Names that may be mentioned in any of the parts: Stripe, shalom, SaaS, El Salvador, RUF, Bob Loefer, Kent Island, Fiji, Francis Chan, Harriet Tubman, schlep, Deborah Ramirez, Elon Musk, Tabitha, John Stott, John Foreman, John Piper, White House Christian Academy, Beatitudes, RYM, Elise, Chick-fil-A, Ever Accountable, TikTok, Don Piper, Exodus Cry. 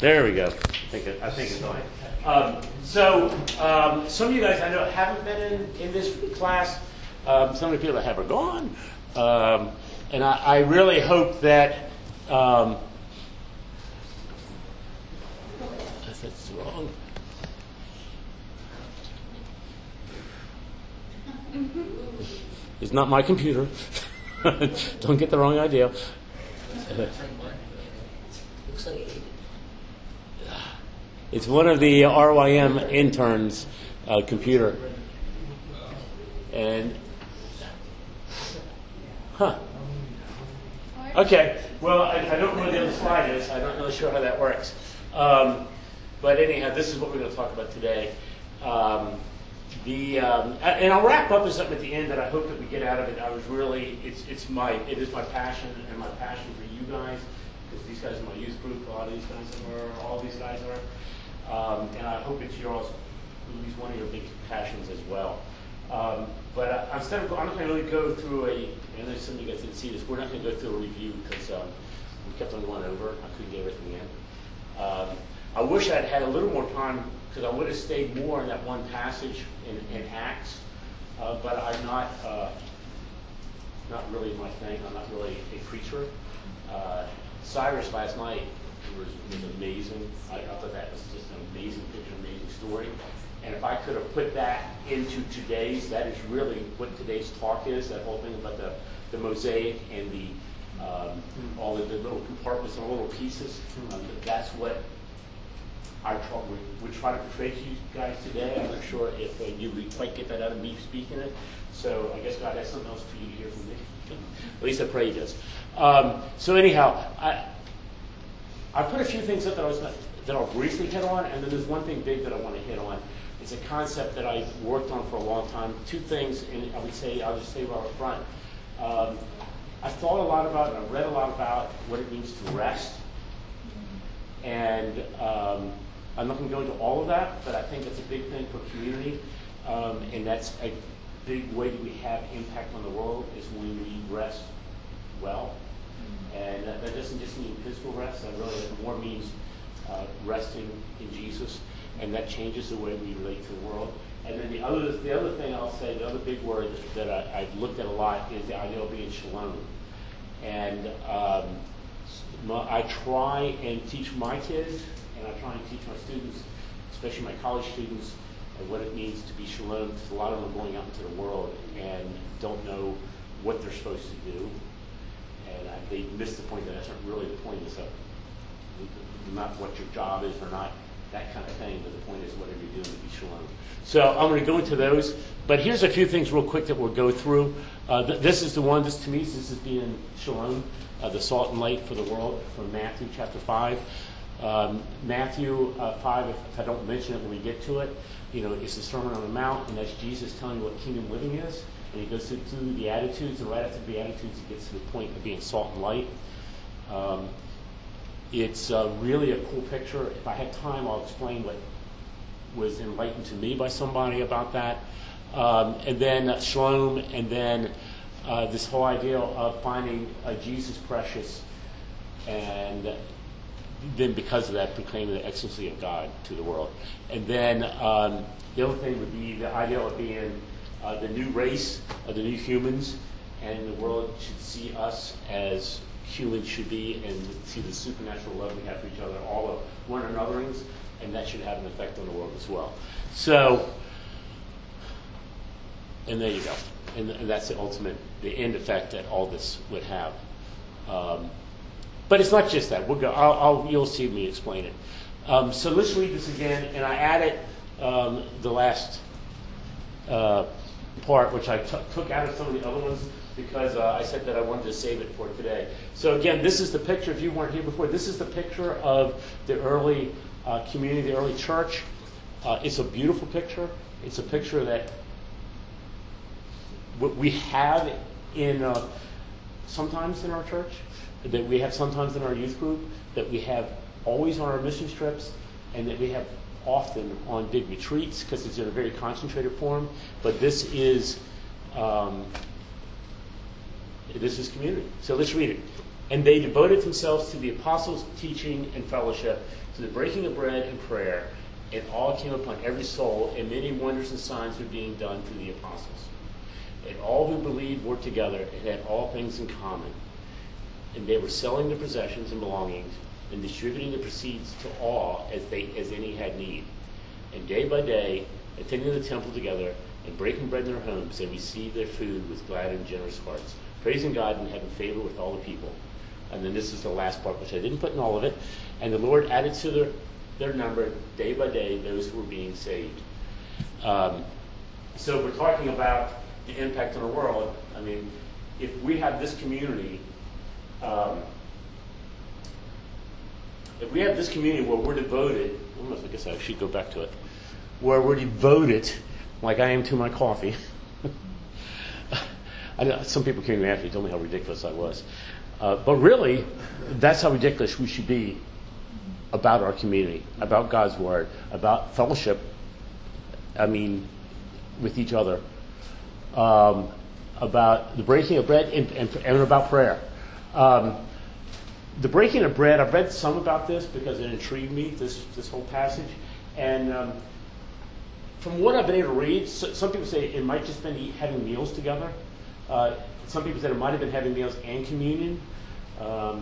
There we go. I think it's on. So some of you guys I know haven't been in this class. Some of the people that have are gone. And I really hope that if that's wrong. It's not my computer. Don't get the wrong idea. It's one of the RYM interns' computer. And, huh. Okay, well, I don't know where the other slide is. I'm not really sure how that works. But anyhow, this is what we're going to talk about today. And I'll wrap up with something at the end that I hope that we get out of it. It is my passion, and my passion for you guys, because these guys are my youth group, a lot of these guys are, all these guys are. And I hope it's yours, at least one of your big passions as well. I'm not going to really go through I know some of you guys didn't see this, we're not going to go through a review because we kept on going over, I couldn't get everything in. I wish I'd had a little more time because I would have stayed more in that one passage in Acts, but I'm not really my thing, I'm not really a preacher. Cyrus last night was amazing. I thought that was just an amazing picture, amazing story. And if I could have put that into today's, that is really what today's talk is, that whole thing about the mosaic and all of the little compartments and little pieces. That's what we try to portray to you guys today. I'm not sure if you would quite get that out of me speaking it. So I guess God has something else for you to hear from me. At least I pray he does. So anyhow, I put a few things up that I'll briefly hit on, and then there's one thing big that I want to hit on. It's a concept that I've worked on for a long time. Two things, and I'll just say right up front. I thought a lot about, and I read a lot about what it means to rest. And I'm not going to go into all of that, but I think that's a big thing for community, and that's a big way that we have impact on the world is when we rest well. And that doesn't just mean physical rest, that really more means resting in Jesus, and that changes the way we relate to the world. And then the other thing I'll say, the other big word that I've looked at a lot is the idea of being shalom. And I try and teach my kids, and I try and teach my students, especially my college students, what it means to be shalom, because a lot of them are going out into the world and don't know what they're supposed to do. And they miss the point that that's not really the point is not what your job is or not that kind of thing, but the point is whatever you're doing to be shalom. So I'm going to go into those, but here's a few things real quick that we'll go through. This is the one, this is being shalom, the salt and light for the world from Matthew chapter 5. Matthew 5, if I don't mention it when we get to it, it's the Sermon on the Mount, and that's Jesus telling you what kingdom living is. And he goes through the Beatitudes, and right after the Beatitudes, he gets to the point of being salt and light. It's really a cool picture. If I had time, I'll explain what was enlightened to me by somebody about that. And then shalom, and then this whole idea of finding Jesus precious, and then because of that, proclaiming the excellency of God to the world. And then the other thing would be the idea of being the new race of the new humans, and the world should see us as humans should be, and see the supernatural love we have for each other, all of one anotherings, and that should have an effect on the world as well. So, and there you go, and that's the ultimate, the end effect that all this would have. But it's not just that. We'll go. You'll see me explain it. So let's read this again, and I added the last part, which I took out of some of the other ones because I said that I wanted to save it for today. So again, this is the picture, if you weren't here before, this is the picture of the early community, the early church. It's a beautiful picture. It's a picture that we have in sometimes in our church, that we have sometimes in our youth group, that we have always on our mission trips, and that we have often on big retreats because it's in a very concentrated form, but this is community. So let's read it. And they devoted themselves to the apostles' teaching and fellowship, to the breaking of bread and prayer, and all came upon every soul, and many wonders and signs were being done through the apostles. And all who believed were together and had all things in common. And they were selling their possessions and belongings, and distributing the proceeds to all as any had need. And day by day, attending the temple together, and breaking bread in their homes, they received their food with glad and generous hearts, praising God and having favor with all the people. And then this is the last part, which I didn't put in all of it. And the Lord added to their number, day by day, those who were being saved. So we're talking about the impact on the world. I mean, if we have this community, where we're devoted, I guess I should go back to it, where we're devoted, like I am to my coffee. I know some people came after me and told me how ridiculous I was. But really, that's how ridiculous we should be about our community, about God's Word, about fellowship, I mean, with each other, about the breaking of bread and about prayer. The breaking of bread, I've read some about this because it intrigued me, this whole passage. And from what I've been able to read, some people say it might just been having meals together. Some people said it might have been having meals and communion. I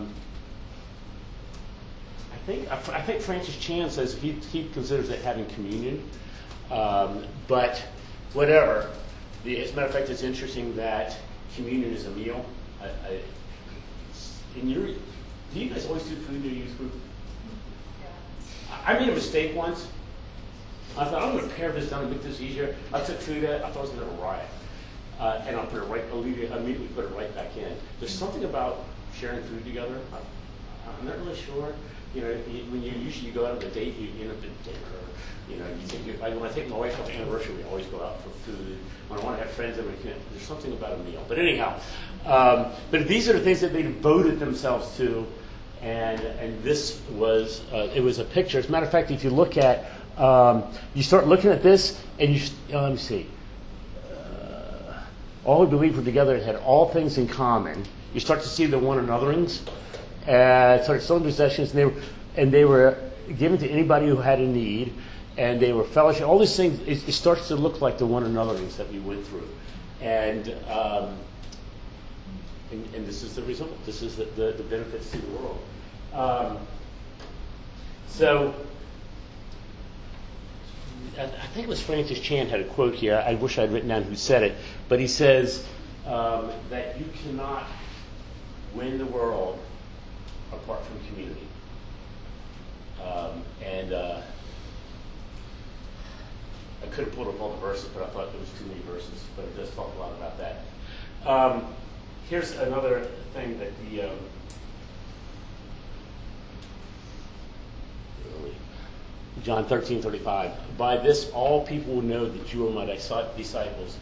think Francis Chan says he considers it having communion. But whatever. As a matter of fact, it's interesting that communion is a meal. Do you guys always do food in your youth group? I made a mistake once. I thought, I'm going to pare this down and make this easier. I took food out. I thought I was going to have a riot. And I'll put it right, immediately put it right back in. There's something about sharing food together. I'm not really sure. You know, when you usually go out on a date, you end up at dinner. You know, when I take my wife on an anniversary, we always go out for food. When I want to have friends, there's something about a meal. But anyhow, but these are the things that they devoted themselves to, and this was it was a picture. As a matter of fact, if you look at you start looking at this, and you let me see. All who believed were together and had all things in common. You start to see the one anotherings, started selling possessions, and they were given to anybody who had a need, and they were fellowship. All these things, it starts to look like the one anotherings that we went through, and this is the result. This is the benefits to the world. So. I think it was Francis Chan had a quote here. I wish I'd written down who said it. But he says that you cannot win the world apart from community. I could have pulled up all the verses, but I thought there was too many verses. But it does talk a lot about that. Here's another thing that the... John 13:35. By this all people will know that you are my disciples,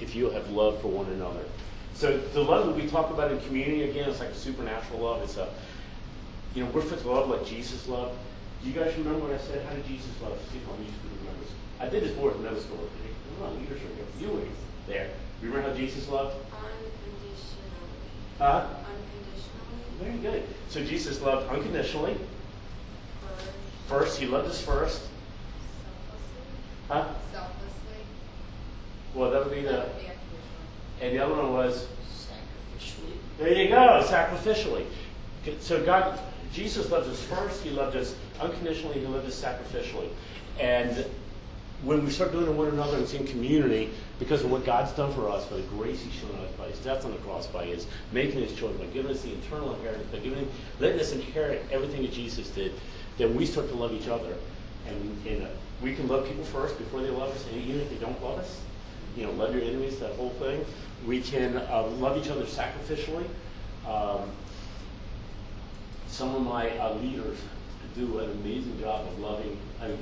if you have love for one another. So the love that we talk about in community, again, it's like a supernatural love. It's a, you know, we're supposed to love like Jesus loved. Do you guys remember what I said? How did Jesus love? See if I'm used to remember. I did this more than another school. Come on, leaders are here. You were there. Remember how Jesus loved? Unconditionally. Huh? Unconditionally. Very good. So Jesus loved unconditionally. First, he loved us first. Selflessly. Huh? Selflessly. Well, that would be the... And the other one was... Sacrificially. There you go, sacrificially. So God, Jesus loved us first. He loved us unconditionally. He loved us sacrificially. And when we start doing it one another and seeing community, because of what God's done for us, by the grace he's shown us, by his death on the cross, by his making his children, by giving us the eternal inheritance, by letting us inherit everything that Jesus did, then we start to love each other, and we can love people first before they love us, and even if they don't love us, you know, love your enemies, that whole thing. We can love each other sacrificially. Some of my leaders do an amazing job of loving. I mean,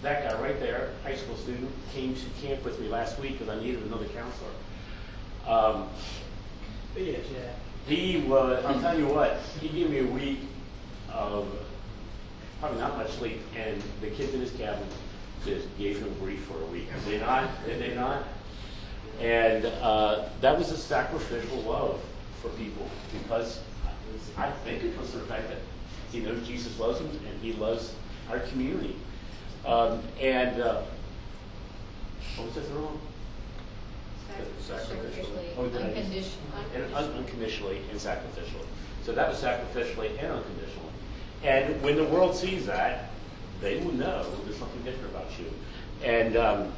that guy right there, high school student, came to camp with me last week because I needed another counselor. He was, I'm telling you what, he gave me a week of probably not much sleep, and the kids in his cabin just gave him grief for a week. Did they not? Did they not? And that was a sacrificial love for people, because I think it comes from the fact that he knows Jesus loves him and he loves our community. What was that third one? Sacrificially, unconditionally, and sacrificially. So that was sacrificially and unconditionally. And when the world sees that, they will know there's something different about you. And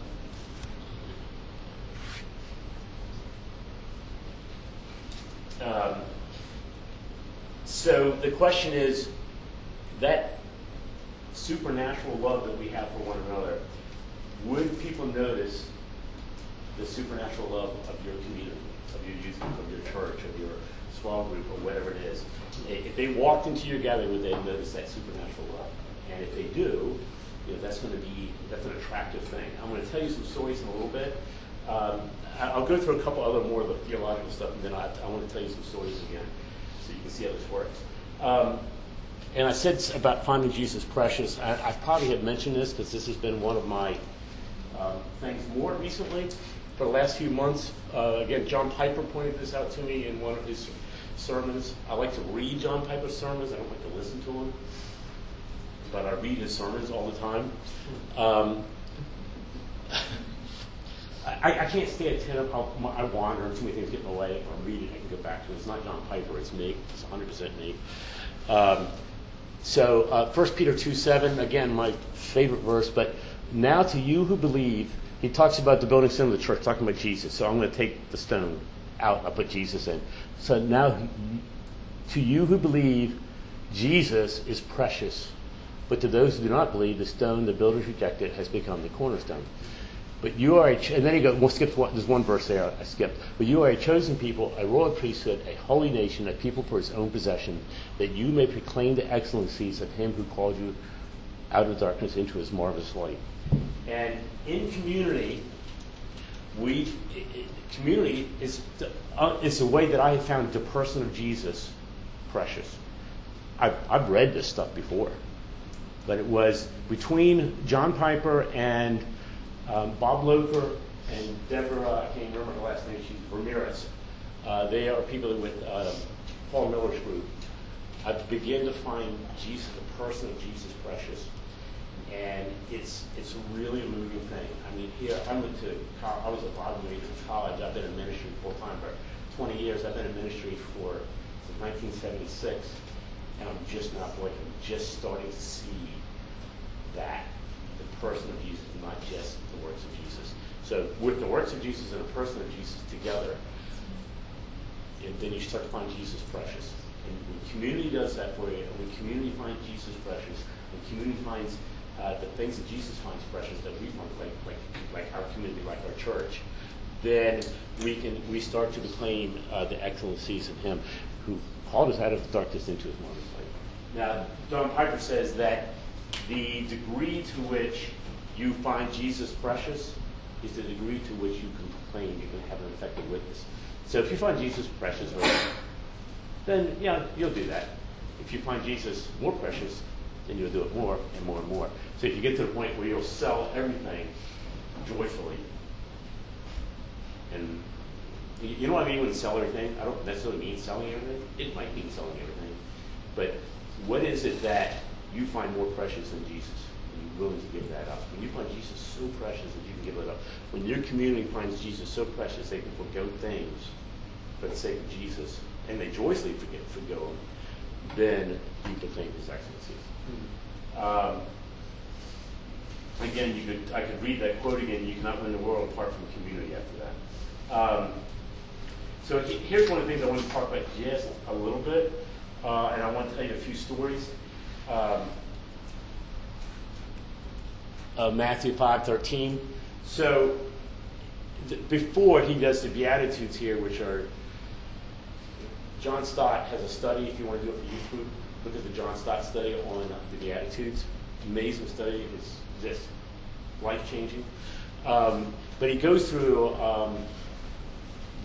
so the question is, that supernatural love that we have for one another, would people notice the supernatural love of your community, of your youth group, of your church, of your small group, or whatever it is? If they walked into your gathering, would they notice that supernatural love? And if they do, you know, that's an attractive thing. I'm going to tell you some stories in a little bit. I'll go through a couple other more of the theological stuff, and then I want to tell you some stories again so you can see how this works. And I said about finding Jesus precious. I probably have mentioned this because this has been one of my things more recently. For the last few months, again, John Piper pointed this out to me in one of his sermons. I like to read John Piper's sermons. I don't like to listen to them, but I read his sermons all the time. I can't stay attentive. I wander, too many things get in the way. If I read it, I can go back to it. It's not John Piper, it's me. It's 100% me. So 1 Peter 2:7, again, my favorite verse, but now to you who believe, he talks about the building stone of the church, talking about Jesus. So I'm going to take the stone out, I'll put Jesus in. So now to you who believe, Jesus is precious. But to those who do not believe, the stone the builders rejected has become the cornerstone. But you are, and then he goes, we'll skip to what, there's one verse there I skipped. But you are a chosen people, a royal priesthood, a holy nation, a people for his own possession, that you may proclaim the excellencies of him who called you out of darkness into his marvelous light. And in community, community is the way that I have found the person of Jesus precious. I've read this stuff before, but it was between John Piper and Bob Loefer and Deborah, I can't remember her last name, she's Ramirez. They are people with Paul Miller's group. I began to find Jesus, the person of Jesus, precious, and it's really a moving thing. I mean, here I went to college. I was a Bible major in college. I've been in ministry full time for 20 years. I've been in ministry since 1976, and I'm just not working. Just starting to see that the person of Jesus, not just the works of Jesus. So with the works of Jesus and the person of Jesus together, then you start to find Jesus precious. And when community does that for you, and when community finds Jesus precious, when community finds the things that Jesus finds precious that we find, like our community, like our church, then we start to proclaim the excellencies of him who called us out of darkness into his marvelous light. Now, Don Piper says that the degree to which you find Jesus precious is the degree to which you can proclaim you're going to have an effective witness. So if you find Jesus precious, then yeah, you'll do that. If you find Jesus more precious, then you'll do it more and more and more. So if you get to the point where you'll sell everything joyfully, and you know what I mean when sell everything? I don't necessarily mean selling everything. It might mean selling everything. But what is it that you find more precious than Jesus? You're willing to give that up. When you find Jesus so precious that you can give it up, when your community finds Jesus so precious they can forgo things for the sake of Jesus, and they joyously forgo them, then you proclaim his excellencies. Again, I could read that quote again. You cannot win the world apart from community. After that, so here's one of the things I want to talk about just a little bit, and I want to tell you a few stories. Matthew 5:13. So before he does the Beatitudes here, which are, John Stott has a study, if you want to do it for youth group, look at the John Stott study on the Beatitudes. Amazing study, it's just life-changing. But he goes through,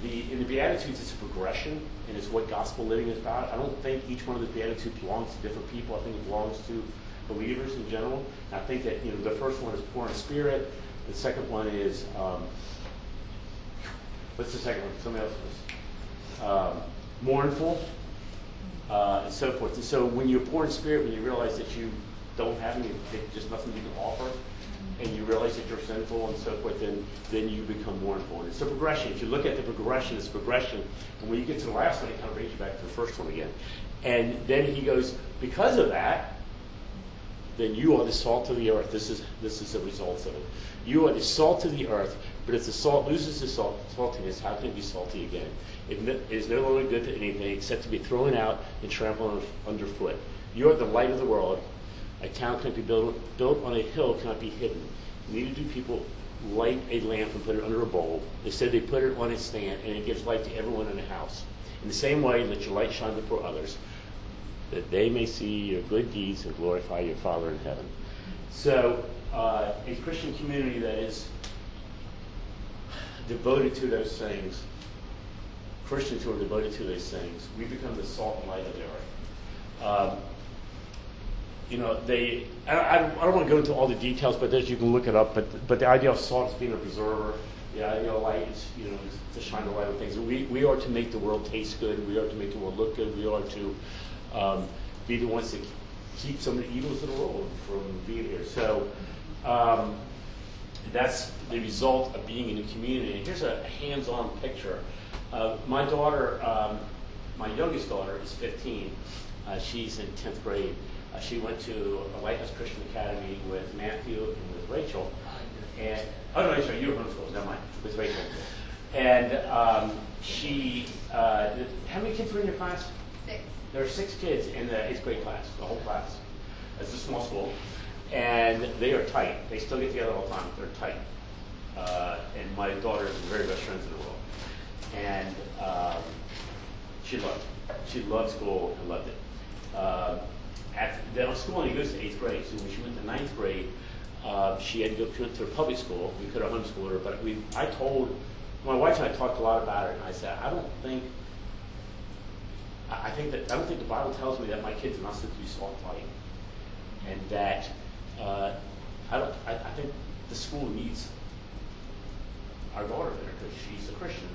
in the Beatitudes it's a progression, and it's what gospel living is about. I don't think each one of the Beatitudes belongs to different people. I think it belongs to believers in general. And I think that, you know, the first one is poor in spirit. The second one is what's the second one? Somebody else was mournful. and so forth. And so when you're poor in spirit, when you realize that you don't have any, just nothing you can offer, and you realize that you're sinful and so forth, then you become mournful. It's a progression. If you look at the progression, it's progression. And when you get to the last one, it kind of brings you back to the first one again. And then he goes, because of that, then you are the salt of the earth. This is the result of it. You are the salt of the earth, but if the salt loses its saltiness, how can it be salty again? It is no longer good for anything except to be thrown out and trampled underfoot. You are the light of the world. A town cannot be built on a hill, cannot be hidden. Neither do people light a lamp and put it under a bowl. Instead, they put it on a stand, and it gives light to everyone in the house. In the same way, let your light shine before others, that they may see your good deeds and glorify your Father in heaven. So, a Christian community that is devoted to those things, Christians who are devoted to those things, we become the salt and light of the earth. You know, I don't want to go into all the details, but you can look it up. But the idea of salt is being a preserver. The idea of light is, you know, to shine the light on things. We are to make the world taste good. We are to make the world look good. We are to be the ones that keep some of the evils of the world from being here. So that's the result of being in a community. And here's a hands-on picture. My daughter, my youngest daughter, is 15. She's in 10th grade. She went to a White House Christian Academy with Matthew and with Rachel. And, oh, no, sorry, you were homeschooled, never mind, with Rachel. And how many kids were in your class? 6. There were 6 kids in the 8th grade class, the whole class. It's a small school. And they are tight. They still get together all the time. They're tight. And my daughter is the very best friends in the world. And she loved school and loved it. They don't school only goes to 8th grade, so when she went to 9th grade, she had to go to a public school. We could have homeschooled her, but I told, my wife and I talked a lot about it, and I said, I don't think the Bible tells me that my kids are not supposed to be salt and light, and that I think the school needs our daughter there because she's a Christian.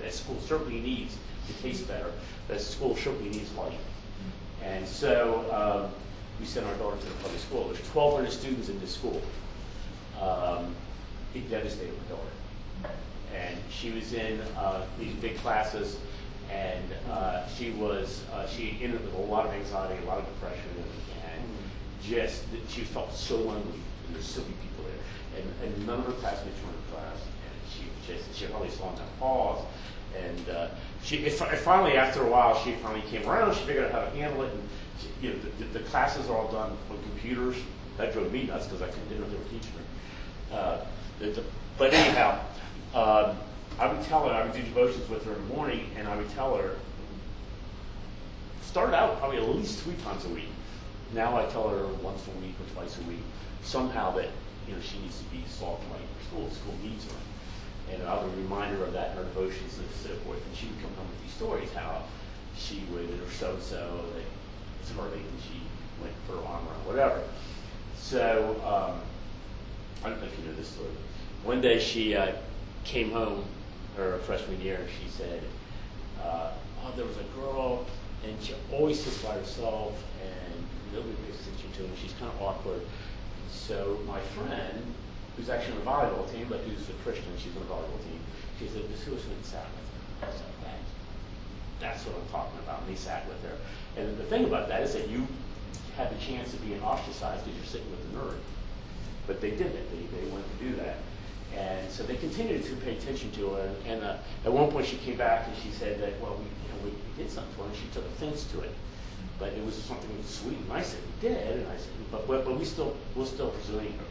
That school certainly needs to taste better. That school certainly needs light. And so we sent our daughter to the public school. There's 1,200 students in this school. It devastated my daughter. And she was in these big classes, and she ended with a lot of anxiety, a lot of depression, and just she felt so lonely. And there's so many people there, and none of her classmates were in class. And she hardly saw them pause, and. Finally, after a while, she finally came around. She figured out how to handle it. And she, you know, the classes are all done on computers. That drove me nuts because I couldn't know they were teaching her. But anyhow, I would tell her, I would do devotions with her in the morning, and I would tell her, started out probably at least 3 times a week. Now I tell her once a week or twice a week, somehow that you know she needs to be salt and light in school. School needs her. And I would remind her of that in her devotions and so forth. And she would come home with these stories how she would, or so-and-so, it's hurting, and she went for an arm or whatever. So, I don't know if you know this story. One day she came home her freshman year, and she said, oh, there was a girl, and she always sits by herself, and nobody pays attention to her, and she's kind of awkward. So my friend, who's actually on a volleyball team, but who's a Christian, she's on a volleyball team. She said, "This who's going to sat with her?" I said, that's what I'm talking about. And he sat with her. And the thing about that is that you had the chance of being ostracized because you're sitting with a nerd. But they didn't. They wanted to do that. And so they continued to pay attention to her. And at one point she came back and she said that, well, we did something for her, and she took offense to it. But it was something sweet and nice that we did. And I said, but we're still pursuing her.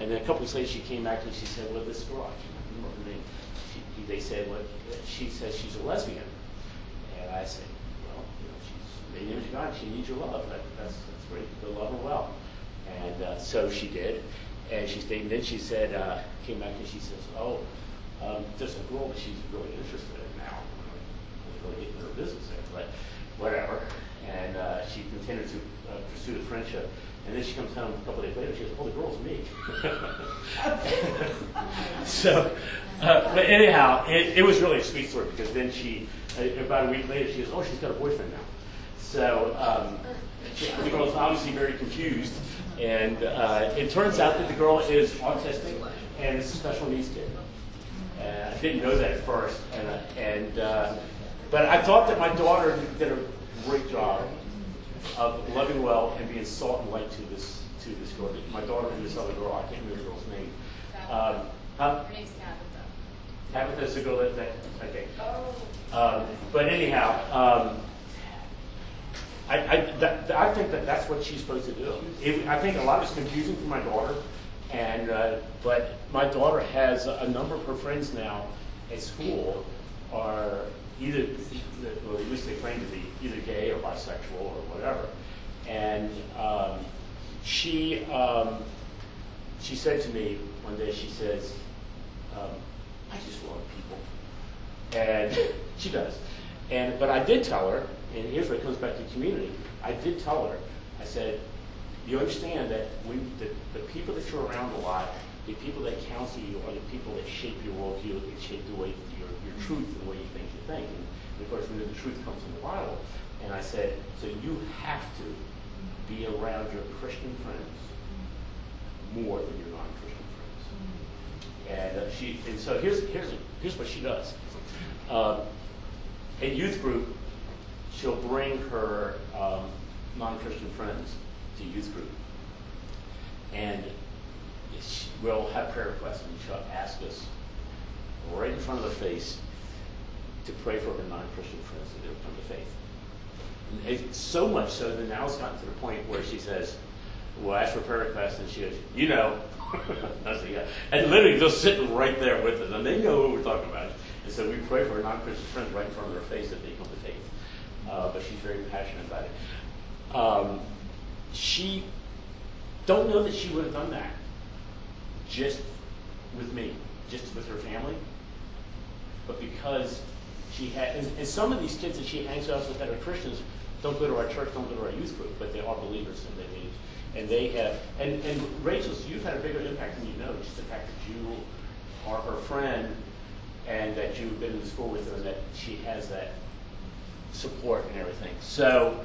And then a couple weeks later, she came back and she said, well, this girl, I can't remember her name. They said, well, she says she's a lesbian. And I said, well, you know, she's made an image of God. She needs your love. That's great. Go love her well. And so she did. And she stayed. And then she said, came back and she says, there's a girl that she's really interested in now. We're really getting her business there, but whatever. And she continued to pursue the friendship. And then she comes home a couple days later and she goes, oh, the girl's me. So, but anyhow, it was really a sweet story because then she About a week later, she goes, oh, she's got a boyfriend now. So the girl's obviously very confused. And it turns out that the girl is autistic and is a special needs kid. I didn't know that at first. But I thought that my daughter did a great job of loving well and being salt and light to this girl. My daughter and this other girl, I can't remember the girl's name. Her name's Tabitha. Tabitha's the girl that, okay. But anyhow, I think that that's what she's supposed to do. I think a lot is confusing for my daughter, and but my daughter has a number of her friends now at school are either, well, at least they claim to be either gay or bisexual or whatever. And she said to me one day, she says, I just love people. And she does. And but I did tell her, and here's where it comes back to community. I did tell her, I said, you understand that the people that you're around a lot, the people that counsel you are the people that shape your worldview, that shape the way your truth and the way you think you think. And of course, we know the truth comes from the Bible. And I said, so you have to be around your Christian friends more than your non-Christian friends. And so here's what she does. At youth group, she'll bring her non-Christian friends to youth group, and we'll have prayer requests, and she'll ask us right in front of the face to pray for her non-Christian friends that have come to faith. And it's so much so that now it's gotten to the point where she says, "Well, ask for prayer requests," and she goes, "You know," and literally just sitting right there with us, and they know what we're talking about. And so we pray for her non-Christian friends right in front of their face that they come to faith. But she's very passionate about it. She don't know that she would have done that just with me, just with her family, but because she had, and some of these kids that she hangs out with that are Christians don't go to our church, don't go to our youth group, but they are believers and they have, and Rachel's youth had a bigger impact than you know, just the fact that you are her friend and that you've been in school with her and that she has that support and everything. So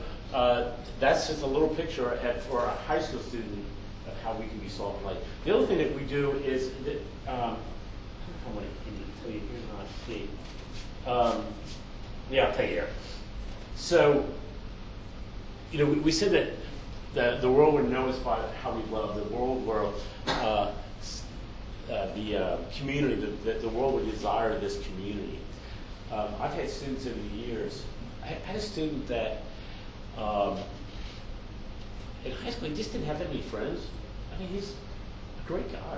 that's just a little picture for a high school student of how we can be salt and light. The other thing that we do is that, I want to tell you here's what I see. Yeah, I'll tell you here. So, you know, we said that the world would know us by how we love the world. The community, the world would desire this community. I've had students over the years. I had a student that in high school he just didn't have that many friends. I mean, he's a great guy.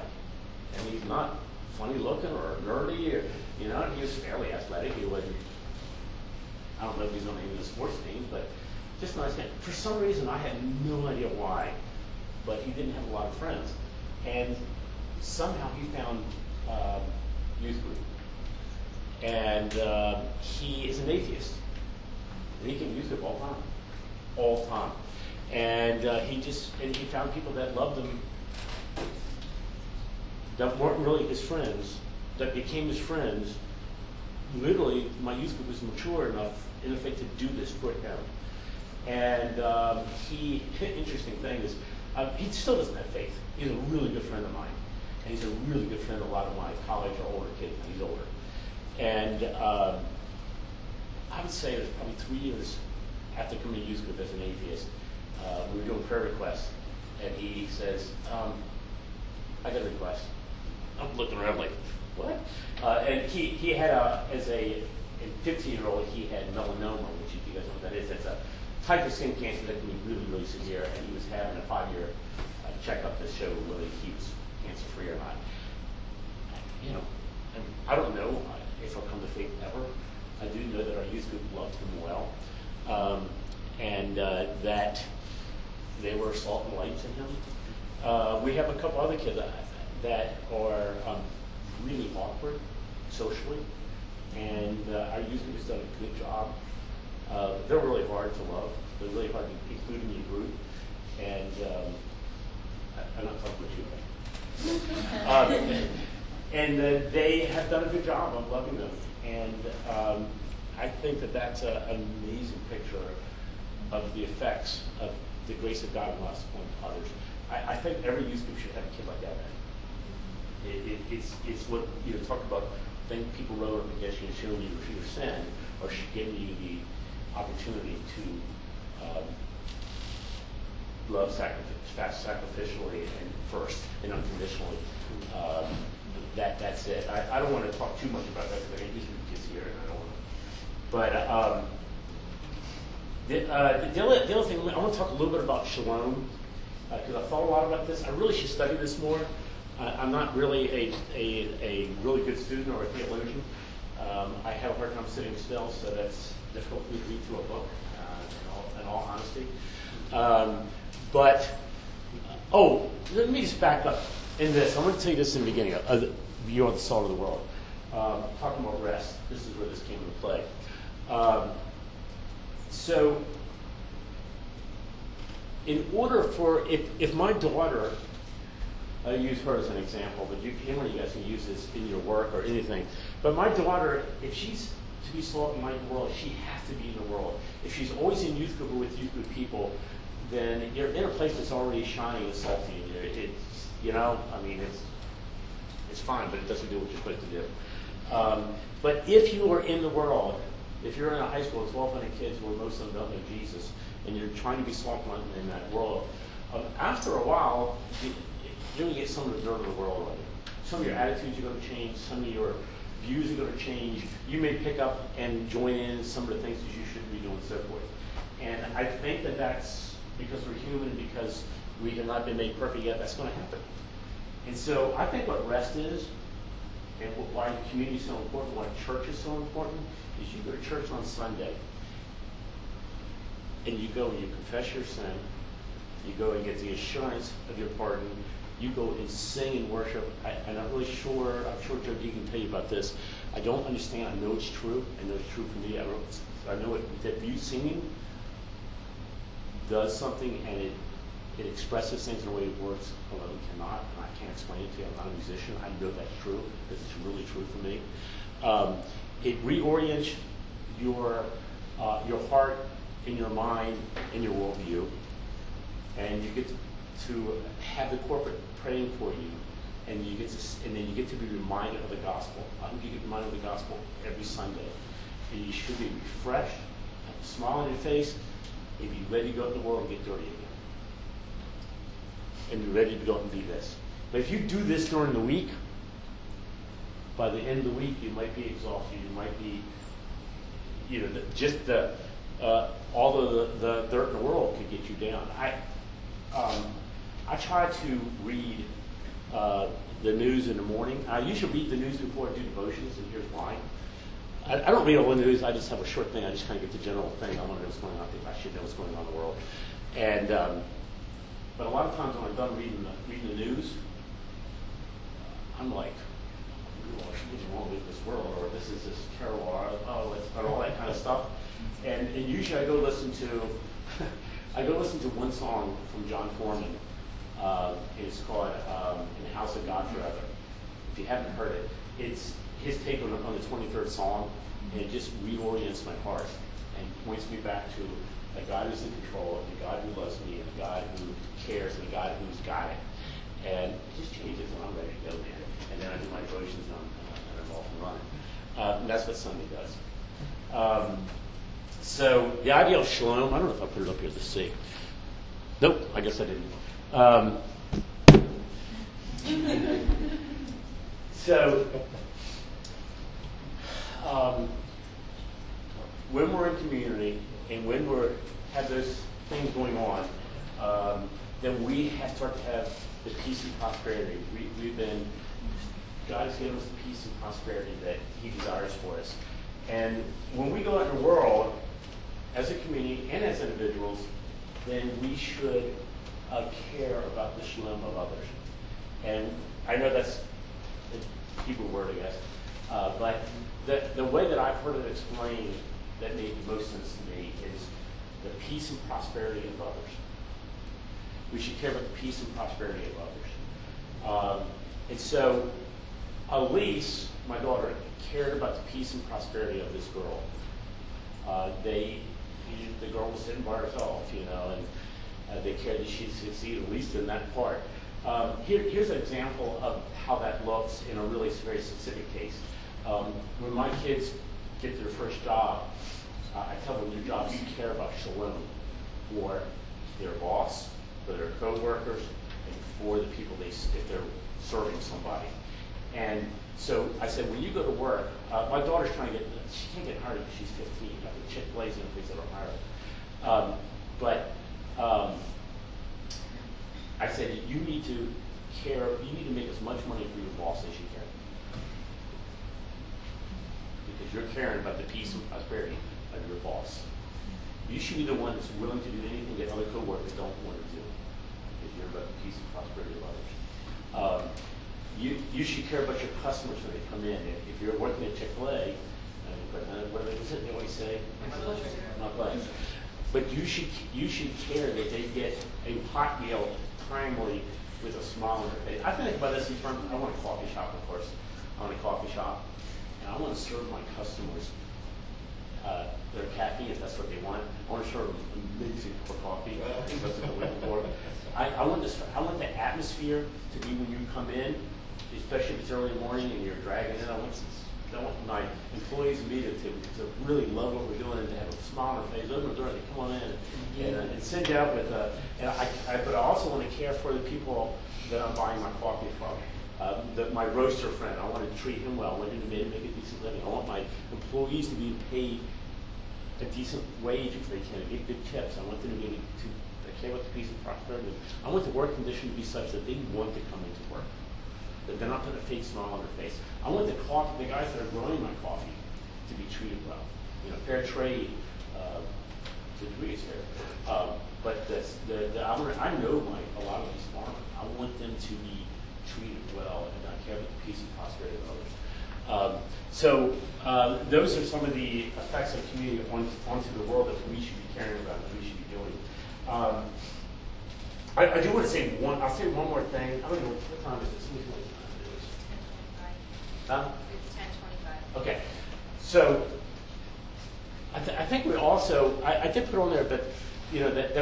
I mean, he's not funny looking or nerdy or, you know, he was fairly athletic. He wasn't, I don't know if he's on even the sports team, but just a nice guy. For some reason, I had no idea why, but he didn't have a lot of friends. And somehow he found youth group. And he is an atheist. And he can use it all the time. And he found people that loved him that weren't really his friends, that became his friends. Literally, my youth group was mature enough in effect to do this for him. And interesting thing is, he still doesn't have faith. He's a really good friend of mine. And he's a really good friend of a lot of my college or older kids, he's older. And I would say it was probably 3 years after coming to youth group as an atheist, we were doing prayer requests, and he says, I got a request. I'm looking around like, what? And he had, as a 15-year-old, he had melanoma, which if you guys know what that is, it's a type of skin cancer that can be really, really severe, and he was having a 5-year checkup to show whether he was cancer-free or not. You know, and I don't know if I'll come to faith ever. I do know that our youth group loved him well, and that they were salt and light to him. We have a couple other kids that are really awkward socially, and our youth group has done a good job. They're really hard to love. They're really hard to include in your group, and I'm not talking about you. And they have done a good job of loving them. And I think that that's an amazing picture of the effects of the grace of God on us, on others. I think every youth group should have a kid like that. It's what you know, talk about. Then people wrote up against you and showed you your sin, or she gave you the opportunity to love sacrificially and first and unconditionally. That's it. I don't want to talk too much about that because I got youth group kids here, and I don't want to. But the other thing, I want to talk a little bit about shalom, because I thought a lot about this. I really should study this more. I'm not really a really good student or a theologian. I have a hard time sitting still, so that's difficult for me to read through a book, in all honesty. Let me just back up in this. I want to tell you this in the beginning. You are the salt of the world. Talking about rest, this is where this came into play. So, in order for, if my daughter, I use her as an example, but anyone of you guys can use this in your work or anything. But my daughter, if she's to be salt in my world, she has to be in the world. If she's always in youth group or with youth group people, then you're in a place that's already shining and salty. It's, you know, I mean, it's fine, but it doesn't do what you're supposed to do. But if you are in the world, if you're in a high school of 1,200 kids where most of them don't know Jesus, and you're trying to be salt in that world, after a while, you're going to get some of the dirt of the world already. Some of your attitudes are going to change. Some of your views are going to change. You may pick up and join in some of the things that you shouldn't be doing, and so forth. And I think that that's because we're human, because we have not been made perfect yet. That's going to happen. And so I think what rest is, and why community is so important, why church is so important, is you go to church on Sunday, and you go and you confess your sin. You go and get the assurance of your pardon. You go and sing and worship. And I'm really sure, I'm sure Joe D can tell you about this. I don't understand. I know it's true. I know it's true for me. I know it, that you singing does something, and it expresses things in a way words alone cannot. And I can't explain it to you. I'm not a musician. I know that's true because it's really true for me. It reorients your heart and your mind and your worldview. And you get to have the corporate praying for you, and you get to, and then you get to be reminded of the gospel. I think you get reminded of the gospel every Sunday, and you should be refreshed, have a smile on your face, and be ready to go out in the world and get dirty again, and be ready to go out and be this. But if you do this during the week, by the end of the week you might be exhausted. You might be, you know, all of the dirt in the world could get you down. I try to read the news in the morning. I usually read the news before I do devotions, and here's why. I don't read all the news. I just have a short thing. I just kind of get the general thing. I want to know what's going on. I should know what's going on in the world. And but a lot of times when I'm done reading the news, I'm like, well, something's wrong with this world, or this is this terrible, or oh, it's all that kind of stuff. And usually I go listen to one song from John Foreman. It's called "In the House of God Forever." If you haven't heard it, it's his take on the 23rd Psalm, and it just reorients my heart and points me back to a God who's in control, and a God who loves me, and a God who cares, and a God who's got it. And it just changes, and I'm ready to go, man. And then I do my devotions, and I'm off and running. And that's what Sunday does. So the idea of shalom, I don't know if I put it up here to see. Nope, I guess I didn't. When we're in community and when we have those things going on, then we start to have the peace and prosperity. God has given us the peace and prosperity that He desires for us. And when we go out in the world, as a community and as individuals, then we should care about the shalom of others. And I know that's a Hebrew word, I guess, but the way that I've heard it explained that made the most sense to me is the peace and prosperity of others. We should care about the peace and prosperity of others. And so Elise, my daughter, cared about the peace and prosperity of this girl. the girl was sitting by herself, you know, and they cared that she succeeded, at least in that part. Here's an example of how that looks in a really very specific case. When my kids get their first job, I tell them your jobs care about shalom for their boss, for their co-workers, and for the people if they're serving somebody. And so I said, when you go to work, my daughter's trying to get, she can't get hired because she's 15. I think Chick-fil-A is the only place that will hire her. I said, you need to care, you need to make as much money for your boss as you can. Because you're caring about the peace and prosperity of your boss. You should be the one that's willing to do anything that other co-workers don't want to do. Because you're about the peace and prosperity of others. You should care about your customers when they come in. If you're working at Chick-fil-A, what do they always say? My pleasure. But you should care that they get a hot meal timely with a smile on their face. I think about this in terms of, I want a coffee shop, of course. I want a coffee shop, and I want to serve my customers their caffeine, if that's what they want. I want to serve them amazing coffee. That's what they're looking for. I want the atmosphere to be when you come in, especially if it's early in the morning and you're dragging in. I want my employees and me to really love what we're doing and to have a smile on their face. Open the door, they come on in and sit down with but I also want to care for the people that I'm buying my coffee from. My roaster friend, I want to treat him well. I want him to make a decent living. I want my employees to be paid a decent wage if they can, and get good tips. I want them to be I care about the peace and prosperity. I want the work condition to be such that they want to come into work, that they're not putting a fake smile on their face. I want the guys that are growing my coffee to be treated well. You know, fair trade, to degrees here. But I know a lot of these farmers. I want them to be treated well, and I care about the peace and prosperity of others. Those are some of the effects of community onto the world that we should be caring about, that we should be doing. I do want to say I'll say one more thing. I don't know what time is this. It's 10:25. Okay. So I think we also, I did put on there, but you know, that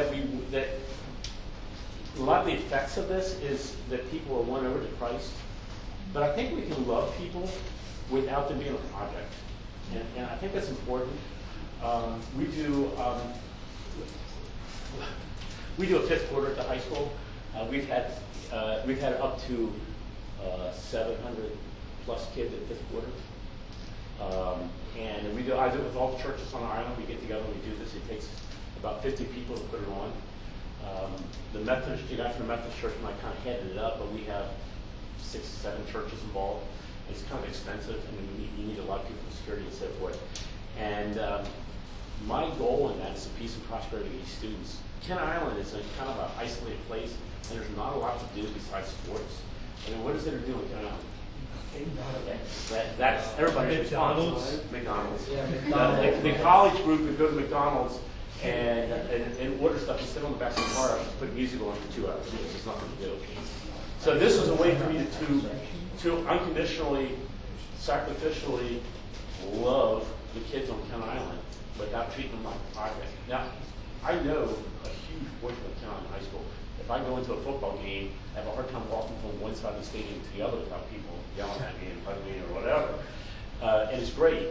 a lot of the effects of this is that people are won over to Christ. But I think we can love people without them being a project. And I think that's important. We do a fifth quarter at the high school. We've had up to 700 plus kids at fifth quarter. And I do it with all the churches on the island. We get together and we do this. It takes about 50 people to put it on. The guy from the Methodist Church and I kind of headed it up, but we have 6 or 7 churches involved. It's kind of expensive, and you need a lot of people for security and so forth. And my goal in that is the peace and prosperity of these students. Kent Island is kind of an isolated place, and there's not a lot to do besides sports. I mean, what is there to do in Kent Island? That's everybody's McDonald's. Response. McDonald's. Yeah, McDonald's. The college group would go to McDonald's and order stuff and sit on the back of the car and put music on for 2 hours. There's just nothing to do. So this was a way for me to unconditionally, sacrificially love the kids on Kent Island without treating them like a project. Now, I know a huge portion of Kent Island High School. If I go into a football game, I have a hard time walking from one side of the stadium to the other without people yelling at me and hugging me or whatever. And it's great,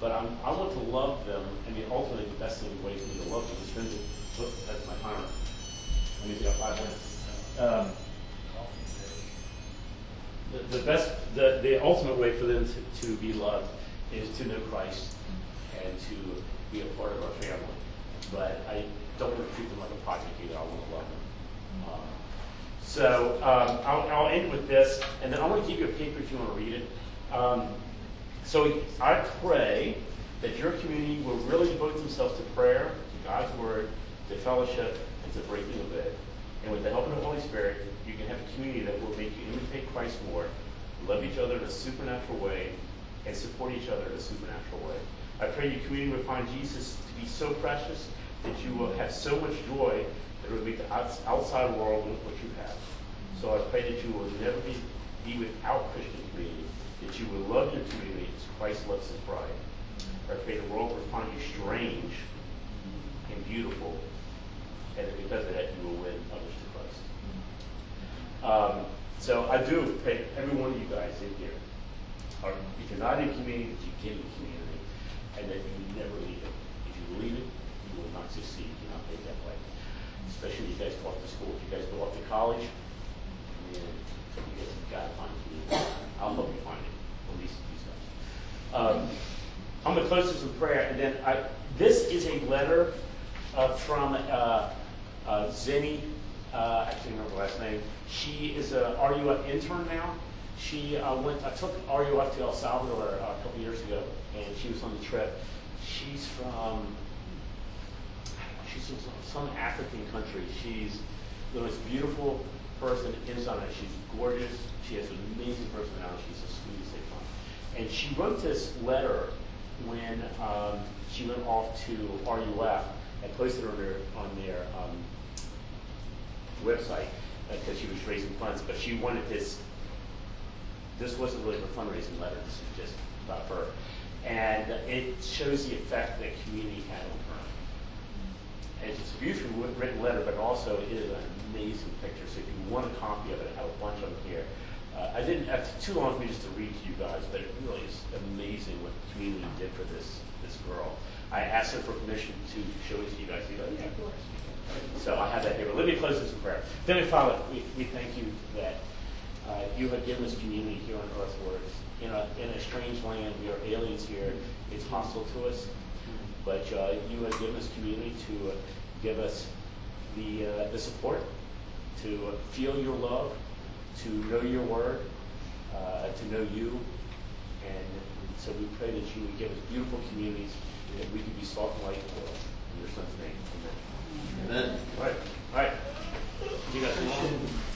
but I want to love them. I mean, ultimately, the best thing way for me to love them is spend it. That's my timer. Let me see, I've got 5 minutes. The ultimate way for them to be loved is to know Christ and to be a part of our family. But I don't want to treat them like a project either. I want to love them. I'll end with this, and then I want to give you a paper if you want to read it. I pray that your community will really devote themselves to prayer, to God's word, to fellowship, and to breaking the bread. And with the help of the Holy Spirit, you can have a community that will make you imitate Christ more, love each other in a supernatural way, and support each other in a supernatural way. I pray your community will find Jesus to be so precious that you will have so much joy that it will meet the outside world with what you have. So I pray that you will never be without Christian community, that you will love your community as Christ loves his bride. But may the world will find you strange and beautiful, and because of that you will win others to Christ. So I do thank every one of you guys in here, because I did community, that you give in community, and that you never leave it. If you leave it, you will not succeed. Do not think that way. Especially if you guys go off to school, if you guys go off to college, you guys have got to find community. I'll help you find it, at least these guys. I'm going to close this with prayer, and then this is a letter from Zinni. I can't remember her last name. She is a RUF intern now. She I took RUF to El Salvador a couple years ago, and she was on the trip. She's from some African country. She's the most beautiful person inside. She's gorgeous. She has an amazing personality. She's as sweet as they come. And she wrote this letter when she went off to RUF and posted it on their website because she was raising funds, but she wanted this wasn't really her fundraising letter, this was just about her. And it shows the effect that community had on her. And it's a beautifully written letter, but also it is an amazing picture. So if you want a copy of it, I have a bunch of them here. I didn't have too long for me just to read to you guys, but it really is amazing what the community did for this girl. I asked her for permission to show it to you guys. Yeah, of course. So I have that here. But let me close this in prayer. Heavenly Father, we thank you that you have given us community here on earth, Lord. In a strange land, we are aliens here. It's hostile to us. But you have given us community to give us the support, to feel your love, to know your word, to know you. And so we pray that you would give us beautiful communities that we could be salt and light in the world. In your Son's name, amen. Amen. All right. You guys.